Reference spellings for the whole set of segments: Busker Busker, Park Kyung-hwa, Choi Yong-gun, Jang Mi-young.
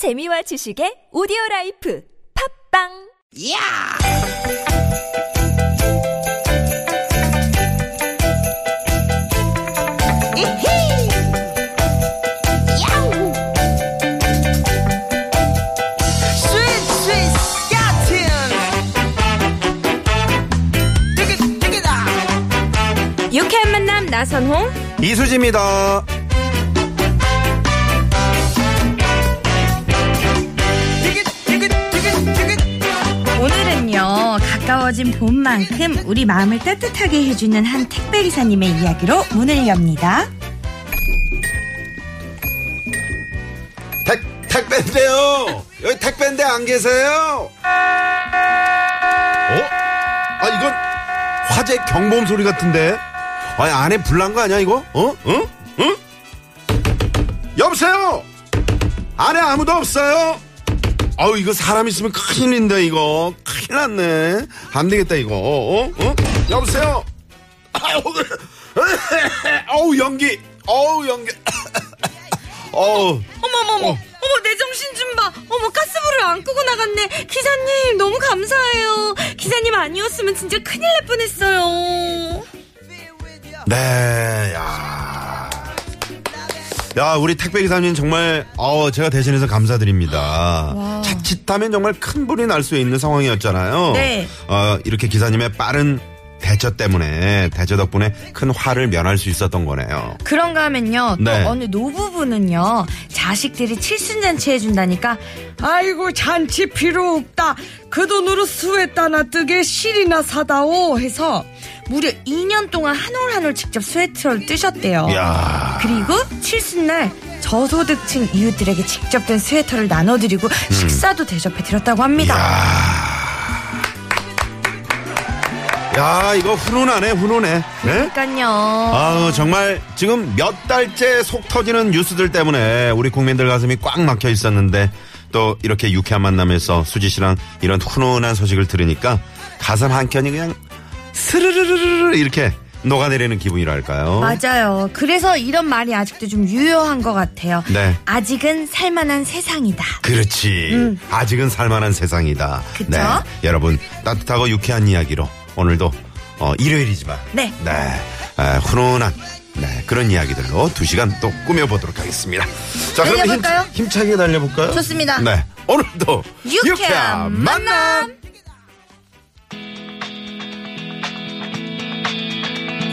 재미와 지식의 오디오라이프 팝빵 이야! 이히! 야우! 스윗 야틴! 띠깃띠깃아! 유쾌한 만남 나선홍 이수지입니다. 가까워진 봄만큼 우리 마음을 따뜻하게 해주는 한 택배기사님의 이야기로 문을 엽니다. 택배인데요. 여기 택배인데 안 계세요? 이건 화재 경보음 소리 같은데. 안에 불난 거 아니야 이거? 응? 여보세요. 안에 아무도 없어요. 이거 사람 있으면 큰일인데, 이거. 큰일 났네. 안 되겠다, 이거. 여보세요? 연기. 어머, 내 정신 좀 봐. 가스불을 안 끄고 나갔네. 기사님, 너무 감사해요. 기사님 아니었으면 진짜 큰일 날 뻔했어요. 네, 야, 우리 택배기사님 정말, 제가 대신해서 감사드립니다. 와. 자칫하면 정말 큰 불이 날 수 있는 상황이었잖아요. 네. 이렇게 기사님의 빠른 대처 덕분에 큰 화를 면할 수 있었던 거네요. 그런가 하면요. 또 네. 어느 노부부는요. 자식들이 칠순잔치 해준다니까 아이고 잔치 필요 없다. 그 돈으로 스웨터나 뜨게 실이나 사다오 해서 무려 2년 동안 한올 직접 스웨터를 뜨셨대요. 이야. 그리고 칠순날 저소득층 이웃들에게 직접 된 스웨터를 나눠드리고 식사도 대접해드렸다고 합니다. 이야. 야, 이거 훈훈하네. 그러니까요. 네? 정말 지금 몇 달째 속 터지는 뉴스들 때문에 우리 국민들 가슴이 꽉 막혀 있었는데 또 이렇게 유쾌한 만남에서 수지 씨랑 이런 훈훈한 소식을 들으니까 가슴 한켠이 그냥 스르르르르 이렇게 녹아내리는 기분이랄까요. 맞아요. 그래서 이런 말이 아직도 좀 유효한 것 같아요. 네. 아직은 살만한 세상이다. 그렇지. 아직은 살만한 세상이다. 그쵸? 네. 여러분 따뜻하고 유쾌한 이야기로 오늘도 일요일이지만 훈훈한 그런 이야기들로 2시간 또 꾸며보도록 하겠습니다. 자, 그럼 힘차게 달려볼까요? 좋습니다. 네, 오늘도 유쾌한 만남.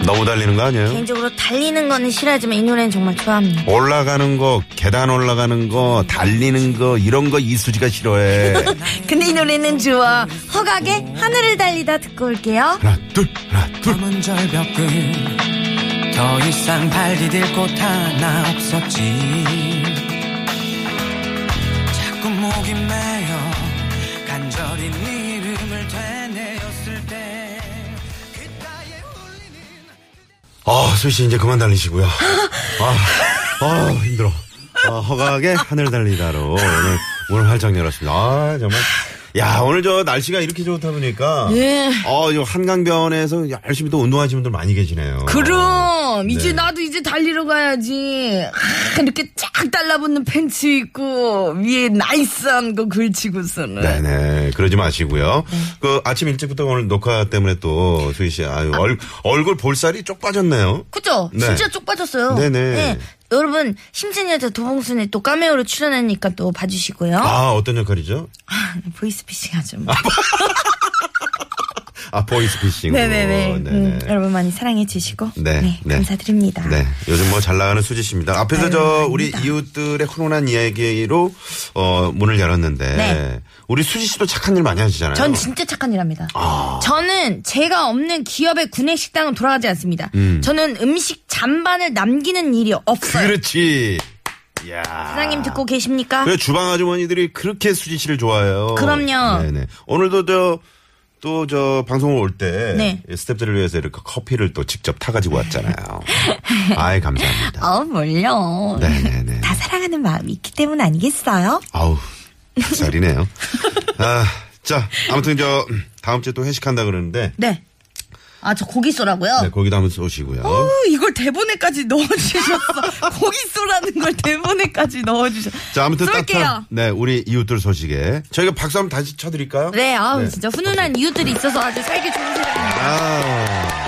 너무 달리는 거 아니에요? 개인적으로 달리는 거는 싫어하지만 이 노래는 정말 좋아합니다. 올라가는 거, 계단 올라가는 거, 달리는 거 이런 거 이수지가 싫어해. 근데 이 노래는 좋아. 허각의 하늘을 달리다 듣고 올게요. 하나 둘. 검은 절벽들 더 이상 발디딜 곳 하나 없었지. 자꾸 목이 메여 간절히 네 이름을 되뇌었을 때. 수희씨 이제 그만 달리시고요. 힘들어. 허각의 하늘 달리다로 오늘 활짝 열었습니다. 정말. 야, 오늘 저 날씨가 이렇게 좋다 보니까. 예. 이 한강변에서 열심히 또 운동하시는 분들 많이 계시네요. 그럼. 이제 네. 나도 이제 달리러 가야지. 이렇게 쫙 달라붙는 팬츠 입고, 위에 나이스한 거 걸치고서는. 네네. 그러지 마시고요. 네. 아침 일찍부터 오늘 녹화 때문에 또, 수희 씨, 얼굴 볼살이 쪽 빠졌네요. 그죠? 네. 진짜 쪽 빠졌어요. 네네. 네. 여러분 심슨 여자 도봉순에 또 카메오로 출연하니까 또 봐주시고요. 어떤 역할이죠? 보이스피싱 하죠. 뭐. 보이스피싱. 네네네. 여러분 많이 사랑해 주시고 네. 감사드립니다. 네, 요즘 뭐 잘 나가는 수지 씨입니다. 앞에서 우리 이웃들의 훈훈한 이야기로 문을 열었는데 네. 우리 수지 씨도 착한 일 많이 하시잖아요. 전 진짜 착한 일 합니다. 저는 제가 없는 기업의 구내식당은 돌아가지 않습니다. 저는 음식 잔반을 남기는 일이 없어요. 그렇지. 야. 사장님 듣고 계십니까? 왜 주방 아주머니들이 그렇게 수지 씨를 좋아해요? 그럼요. 네네. 오늘도 저 방송을 올 때 네. 스태프들을 위해서 이렇게 커피를 또 직접 타가지고 왔잖아요. 아이 감사합니다. 뭘요? 네네네. 다 사랑하는 마음이 있기 때문 아니겠어요? 아우 닭살이네요. 자 아무튼 다음 주에 또 회식한다 그러는데. 네. 아, 저 고기 쏘라고요? 네, 고기도 한번 쏘시고요. 오, 이걸 대본에까지 넣어주셨어. 고기 쏘라는 걸 대본에까지 넣어주셨어. 자, 아무튼 따뜻한, 네, 우리 이웃들 소식에 저희가 박수 한번 다시 쳐드릴까요? 네, 아우 네. 진짜 훈훈한 이웃들이 있어서 아주 살기 좋은 세상입니다.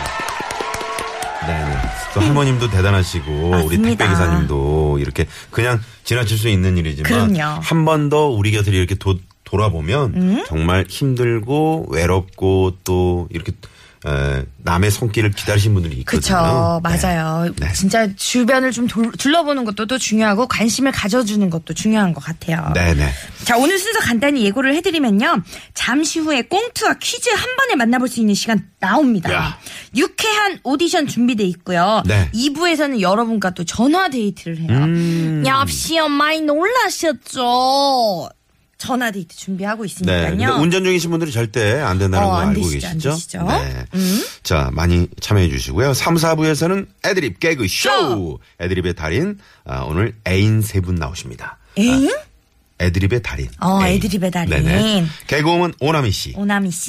또 할머님도 대단하시고 맞습니다. 우리 택배 기사님도 이렇게 그냥 지나칠 수 있는 일이지만 한 번 더 우리 곁을 이렇게 돌아보면 정말 힘들고 외롭고 또 이렇게 남의 손길을 기다리신 분들이 있거든요. 그렇죠. 맞아요. 네. 진짜 주변을 좀 둘러보는 것도 또 중요하고 관심을 가져주는 것도 중요한 것 같아요. 네네. 자, 오늘 순서 간단히 예고를 해드리면요. 잠시 후에 꽁트와 퀴즈 한 번에 만나볼 수 있는 시간 나옵니다. 야. 유쾌한 오디션 준비돼 있고요. 네. 2부에서는 여러분과 또 전화 데이트를 해요. 역시요 많이 놀라셨죠? 전화 데이트 준비하고 있으니까요. 네, 근데 운전 중이신 분들이 절대 안 된다는 거 알고 되시죠, 계시죠? 안 되시죠? 네. 자, 많이 참여해 주시고요. 3, 4부에서는 애드립 개그 쇼! 애드립의 달인, 오늘 애인 세 분 나오십니다. 애인? 애드립의 달인. 애드립의 달인. 네네. 개그우먼 오나미 씨.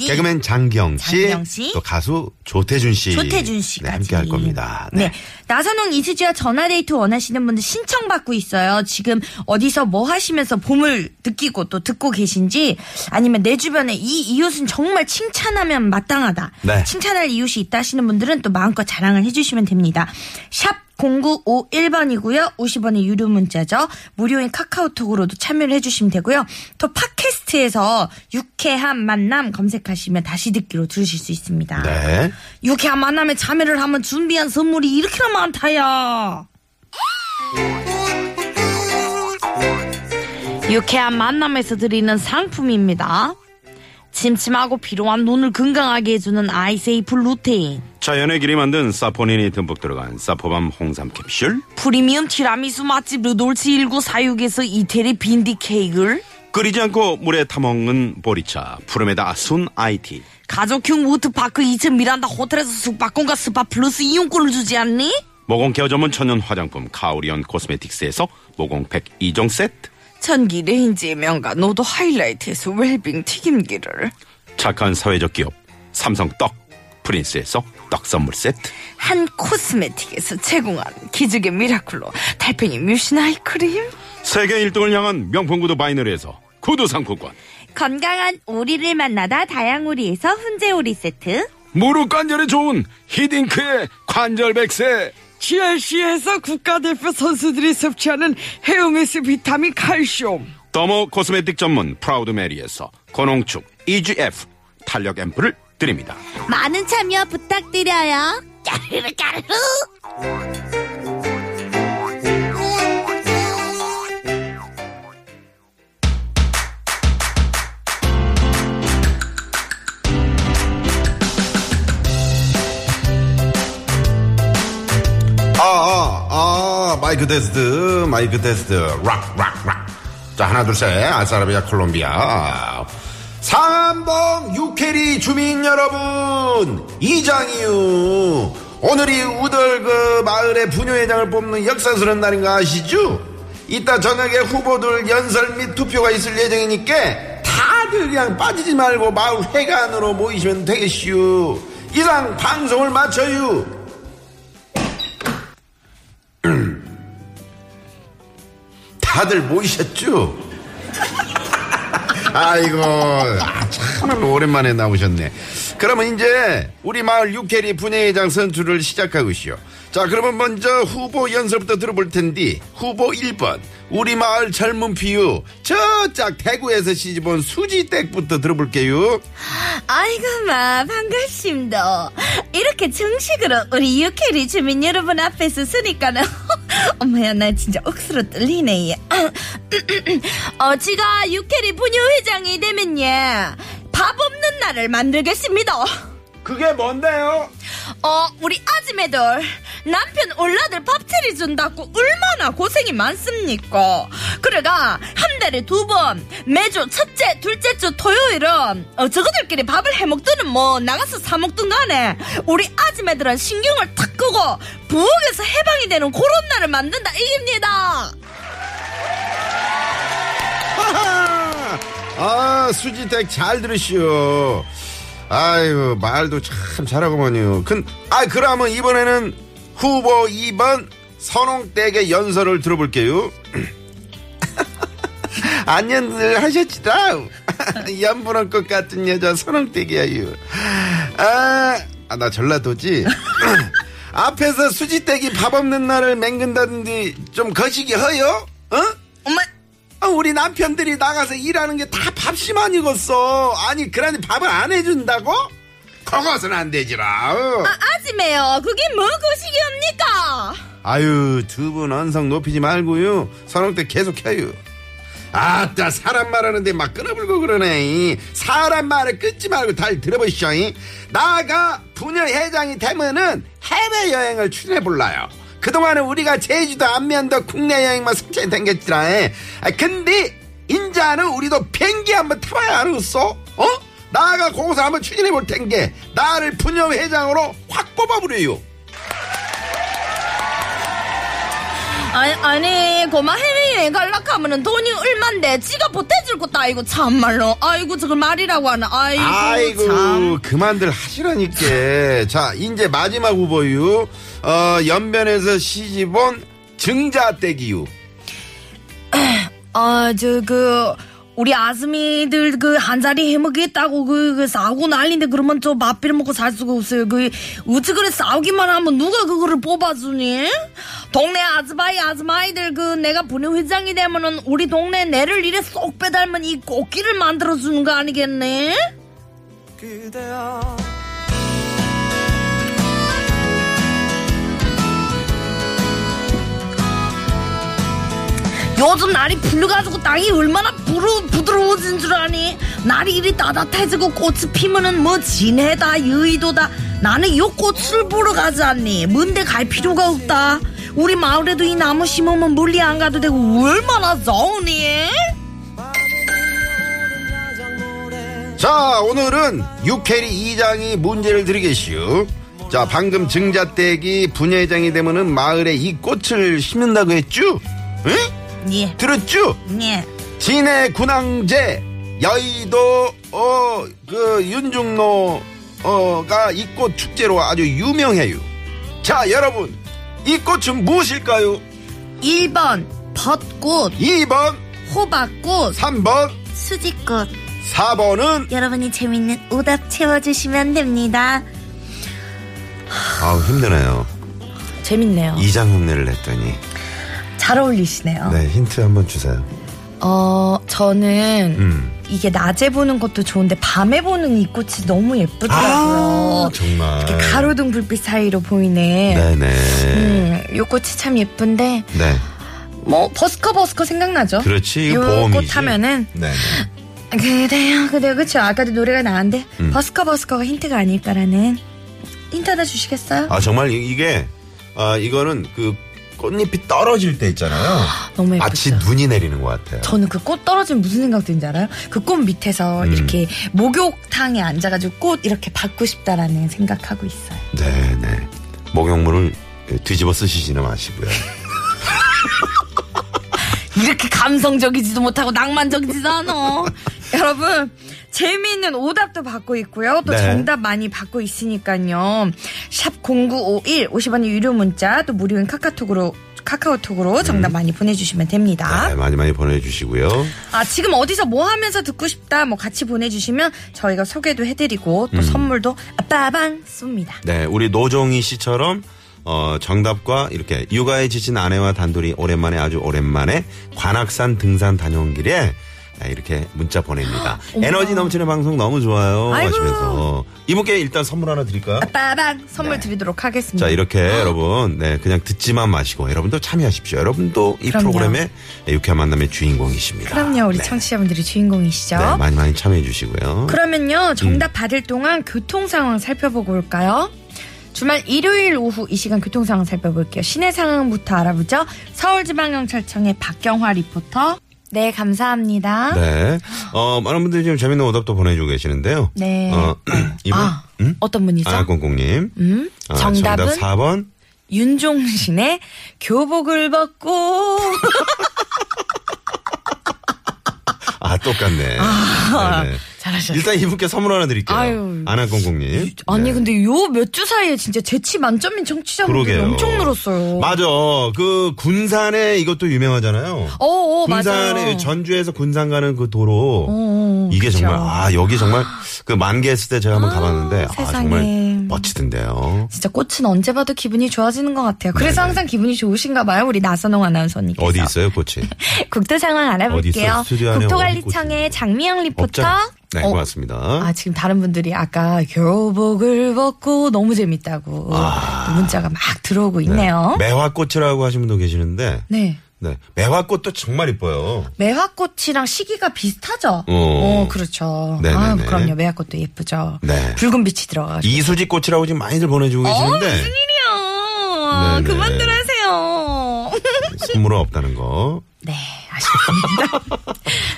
개그맨 장기영 씨. 또 가수 조태준 씨. 네, 함께 할 겁니다. 네. 네. 나선홍 이수지와 전화데이트 원하시는 분들 신청받고 있어요. 지금 어디서 뭐 하시면서 봄을 느끼고 또 듣고 계신지 아니면 내 주변에 이 이웃은 정말 칭찬하면 마땅하다. 네. 칭찬할 이웃이 있다 하시는 분들은 또 마음껏 자랑을 해주시면 됩니다. 샵 0951번이고요. 50원의 유료 문자죠. 무료인 카카오톡으로도 참여를 해주시면 되고요. 또 팟캐스트에서 유쾌한 만남 검색하시면 다시 듣기로 들으실 수 있습니다. 네. 유쾌한 만남에 참여를 하면 준비한 선물이 이렇게나 많다요. 유쾌한 만남에서 드리는 상품입니다. 침침하고 피로한 눈을 건강하게 해주는 아이세이프 루테인, 자연의 길이 만든 사포닌이 듬뿍 들어간 사포밤 홍삼 캡슐, 프리미엄 티라미수 맛집 르돌치 1946에서 이태리 빈디 케이크를, 끓이지 않고 물에 타먹는 보리차 푸르메다 순 IT, 가족형 워터파크 2층 미란다 호텔에서 숙박권과 스파 플러스 이용권을 주지 않니? 모공 케어 전문 천연 화장품 카오리언 코스메틱스에서 모공팩 2종 세트, 전기 레인지의 명가 노도 하이라이트에서 웰빙 튀김기를, 착한 사회적 기업 삼성 떡 프린스에서 떡 선물 세트, 한 코스메틱에서 제공한 기적의 미라클로 달팽이 뮤신 아이크림, 세계 1등을 향한 명품 구두 바이너리에서 구두 상품권, 건강한 오리를 만나다 다양오리에서 훈제오리 세트, 무릎 관절에 좋은 히딩크의 관절 백세, GRC에서 국가대표 선수들이 섭취하는 헤어메스 비타민 칼슘, 더모 코스메틱 전문 프라우드 메리에서 고농축 EGF 탄력 앰플을 드립니다. 많은 참여 부탁드려요. 까르르 까르르. 마이크 테스트. 락. 자, 하나, 둘, 셋. 아사라비아, 콜롬비아. 상암동 유캐리 주민 여러분, 이장이유. 오늘이 우덜 그 마을의 부녀회장을 뽑는 역사스러운 날인 거 아시죠? 이따 저녁에 후보들 연설 및 투표가 있을 예정이니까 다들 그냥 빠지지 말고 마을 회관으로 모이시면 되겠슈. 이상 방송을 마쳐요. 다들 모이셨죠? 아이고, 참 오랜만에 나오셨네. 그러면 이제 우리 마을 유캐리 분회장 선출을 시작하고시오. 자, 그러면 먼저 후보 연설부터 들어볼 텐데, 후보 1번 우리 마을 젊은 피유 저짝 대구에서 시집온 수지댁부터 들어볼게요. 아이고 마, 반갑습니다. 이렇게 정식으로 우리 유캐리 주민 여러분 앞에서 쓰니까는 엄마야, 나 진짜 억수로 떨리네. 제가 유캐리 분녀회장이 되면 밥 없는 날을 만들겠습니다. 그게 뭔데요? 우리 아줌매들 남편 올라들 밥 차려준다고 얼마나 고생이 많습니까? 그래가 한 달에 2번 매주 첫째 둘째 주 토요일은 저거들끼리 밥을 해먹든 뭐 나가서 사먹든 간에 우리 아줌매들은 신경을 탁 끄고 부엌에서 해방이 되는 그런 날을 만든다 이깁니다. 수지댁 잘 들으시오. 아유, 말도 참 잘하구만요. 그러면 이번에는 후보 2번 선홍댁의 연설을 들어볼게요. 안녕들 하셨지다. 연분한 것 같은 여자 선홍댁이야유. 나 전라도지. 앞에서 수지댁이 밥 없는 날을 맹근다는데 좀 거시기 허요? 어? 엄마. 우리 남편들이 나가서 일하는 게 다 밥심만 익었어. 아니, 그러니 밥을 안 해준다고? 그것은 안 되지라. 아줌매요. 그게 뭐 거시기입니까? 아유, 두 분 언성 높이지 말고요. 선홍댁 계속 해요. 아따, 사람 말하는데 막 끊어불고 그러네. 사람 말을 끊지 말고 잘 들어보시죠. 나가 부녀 회장이 되면은 해외여행을 추진해볼라요. 그동안은 우리가 제주도 안면도 국내 여행만 승차이 댕겼지라. 근데 인자는 우리도 비행기 한번 타봐야 알았어. 어? 나가 거기서 한번 추진해볼 텐게 나를 부녀 회장으로 확 뽑아버려요. 아니, 고마 해외여행 갈라고 하면은 돈이 얼만데 지가 보태줄 것도 아니고 참말로. 아이고, 저걸 말이라고 하나. 아이고 참. 그만들 하시라니까. 자, 이제 마지막 후보유. 연변에서 시집온 증자댁이유. 우리 아줌이들 한자리 해먹겠다고 싸우고 난리인데 그러면 저 밥비를 먹고 살 수가 없어요. 어찌 그래 싸우기만 하면 누가 그거를 뽑아주니? 동네 아줌마이들 내가 부녀 회장이 되면은 우리 동네 내를 이래 쏙 빼닮은 이 꽃길을 만들어주는 거 아니겠네? 그대야. 요즘 날이 풀려가지고 땅이 얼마나 부드러워진 줄 아니? 날이 이리 따뜻해지고 꽃이 피면은 뭐 진해다 여의도다. 나는 요 꽃을 보러 가지 않니? 뭔데 갈 필요가 없다. 우리 마을에도 이 나무 심으면 멀리 안 가도 되고 얼마나 좋으니? 자, 오늘은 유캐리 2장이 문제를 드리겠슈. 자, 방금 증자댁이 분회장이 되면은 마을에 이 꽃을 심는다고 했쥬? 응? 예. 들었죠? 예. 진해 군항제 여의도 윤중로가 이 꽃 축제로 아주 유명해요. 자, 여러분, 이 꽃은 무엇일까요? 1번 벚꽃, 2번 호박꽃, 3번 수지꽃, 4번은 여러분이 재밌는 오답 채워주시면 됩니다. 힘드네요. 재밌네요. 이장 흉내를 냈더니 잘 어울리시네요. 네, 힌트 한번 주세요. 저는 이게 낮에 보는 것도 좋은데 밤에 보는 이 꽃이 너무 예쁘더라고요. 정말. 이렇게 가로등 불빛 사이로 보이네. 네네. 이 꽃이 참 예쁜데. 네. 뭐 버스커 생각나죠? 그렇지. 이 꽃 하면은. 네네. 그래요, 그렇죠. 아까도 노래가 나왔는데 버스커가 힌트가 아닐까라는. 힌트 하나 주시겠어요? 정말 이게 이거는 꽃잎이 떨어질 때 있잖아요. 너무 예쁘죠. 마치 눈이 내리는 것 같아요. 저는 그 꽃 떨어지면 무슨 생각 드는지 알아요? 그 꽃 밑에서 이렇게 목욕탕에 앉아가지고 꽃 이렇게 받고 싶다라는 생각하고 있어요. 네네. 목욕물을 뒤집어 쓰시지는 마시고요. 이렇게 감성적이지도 못하고 낭만적이지도 않아. 여러분, 재미있는 오답도 받고 있고요. 또 네. 정답 많이 받고 있으니까요. 샵 0951 50원의 유료 문자, 또 무료인 카카오톡으로 정답 많이 보내주시면 됩니다. 네, 많이 보내주시고요. 지금 어디서 뭐 하면서 듣고 싶다 뭐 같이 보내주시면 저희가 소개도 해드리고 또 선물도 빠방 쏩니다. 네, 우리 노종희 씨처럼 정답과 이렇게 육아에 지친 아내와 단둘이 오랜만에 관악산 등산 다녀온 길에 이렇게 문자 보냅니다. 에너지 넘치는 방송 너무 좋아요. 아이고. 하시면서 이분께 일단 선물 하나 드릴까요? 빠밤 선물 네. 드리도록 하겠습니다. 자, 이렇게 여러분 그냥 듣지만 마시고 여러분도 참여하십시오. 여러분도 이 그럼요. 프로그램의 유쾌한 만남의 주인공이십니다. 그럼요. 우리 청취자분들이 주인공이시죠. 네, 많이 참여해 주시고요. 그러면요, 정답 받을 동안 교통 상황 살펴보고 올까요? 주말 일요일 오후 이 시간 교통 상황 살펴볼게요. 시내 상황부터 알아보죠. 서울지방경찰청의 박경화 리포터. 네, 감사합니다. 네. 많은 분들이 지금 재밌는 오답도 보내주고 계시는데요. 네. 이분? 어떤 분이죠? 공공님. 정답은? 정답 4번. 윤종신의 교복을 벗고. 똑같네. 잘하셨어요. 일단 이분께 선물 하나 드릴게요. 아유. 안한공공님. 아니 네. 근데 요 몇 주 사이에 진짜 재치 만점인 청취자분들이 엄청 늘었어요. 맞아. 그 군산에 이것도 유명하잖아요. 어어 군산에 맞아요. 전주에서 군산 가는 그 도로. 어어, 이게 그쵸. 정말 아 여기 정말 그 만개했을 때 제가 한번 가봤는데 세상에. 아 정말 멋지던데요. 진짜 꽃은 언제 봐도 기분이 좋아지는 것 같아요. 그래서 네네. 항상 기분이 좋으신가 봐요. 우리 나선홍 아나운서님께서. 어디 있어요 꽃이? 국토 상황 알아볼게요. 국토관리청의 장미영 리포터. 네, 고맙습니다. 아, 지금 다른 분들이 아까 교복을 벗고 너무 재밌다고 아. 문자가 막 들어오고 있네요. 네. 매화꽃이라고 하신 분도 계시는데. 네. 네. 매화꽃도 정말 이뻐요. 매화꽃이랑 시기가 비슷하죠? 어, 그렇죠. 네네네. 아, 그럼요. 매화꽃도 예쁘죠. 네. 붉은 빛이 들어가죠. 이수지 꽃이라고 지금 많이들 보내주고 계시는데. 무슨 일이야. 그만들 하세요. 선물은 없다는 거. 네. 아쉽습니다.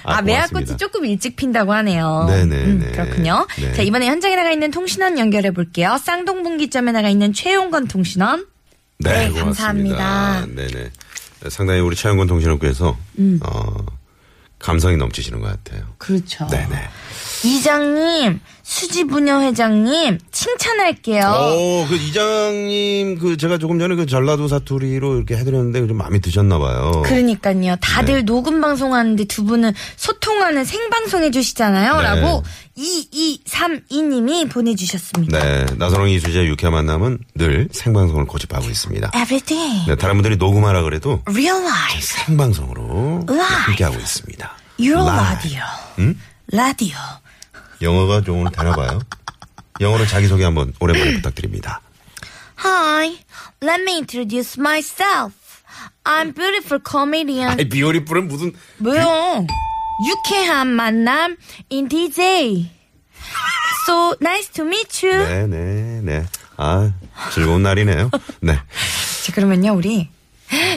아, 매화꽃이 조금 일찍 핀다고 하네요. 네네네. 그렇군요. 네. 자, 이번에 현장에 나가 있는 통신원 연결해 볼게요. 쌍동분기점에 나가 있는 최용건 통신원. 네, 네 감사합니다. 네네. 상당히 우리 최용건 통신원께서 감성이 넘치시는 것 같아요. 그렇죠. 네네. 이장님, 수지부녀회장님 칭찬할게요. 오, 그 이장님 그 제가 조금 전에 그 전라도 사투리로 이렇게 해드렸는데 좀 마음에 드셨나 봐요. 그러니까요. 다들 네. 녹음 방송하는데 두 분은 소통하는 생방송 해주시잖아요. 네. 라고 2232님이 보내주셨습니다. 네. 나선홍이 주제 유쾌한 만남은 늘 생방송을 고집하고 있습니다. Everyday. 네, 다른 분들이 녹음하라 그래도 Real Life. 생방송으로 함께하고 있습니다. Your Radio. 응? 라디오. 영어가 좀 되나봐요. 영어로 자기소개 한번 오랜만에 부탁드립니다. Hi, let me introduce myself. I'm beautiful comedian. 아이, beautiful은 무슨. 뭐요? 유쾌한 만남 in DJ. So nice to meet you. 네네네. 아, 즐거운 날이네요. 네. 자, 그러면요, 우리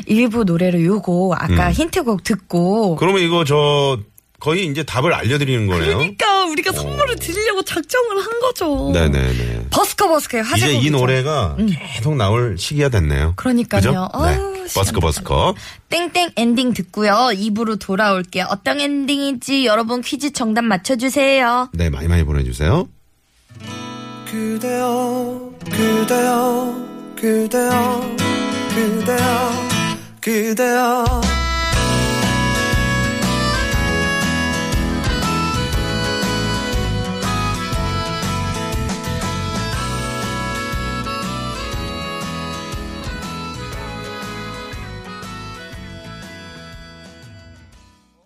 일부 노래로 요거, 아까 힌트곡 듣고. 그러면 이거 저. 거의 이제 답을 알려드리는 거예요. 그러니까 우리가 선물을 드리려고 작정을 한 거죠. 네네네. 버스커버스커의 화제곡. 이제 이 노래가 계속 나올 시기가 됐네요. 그러니까요. 네. 버스커버스커. 땡땡 엔딩 듣고요. 2부로 돌아올게요. 어떤 엔딩인지 여러분 퀴즈 정답 맞춰주세요. 네. 많이 많이 보내주세요. 그대여 그대여 그대여 그대여 그대여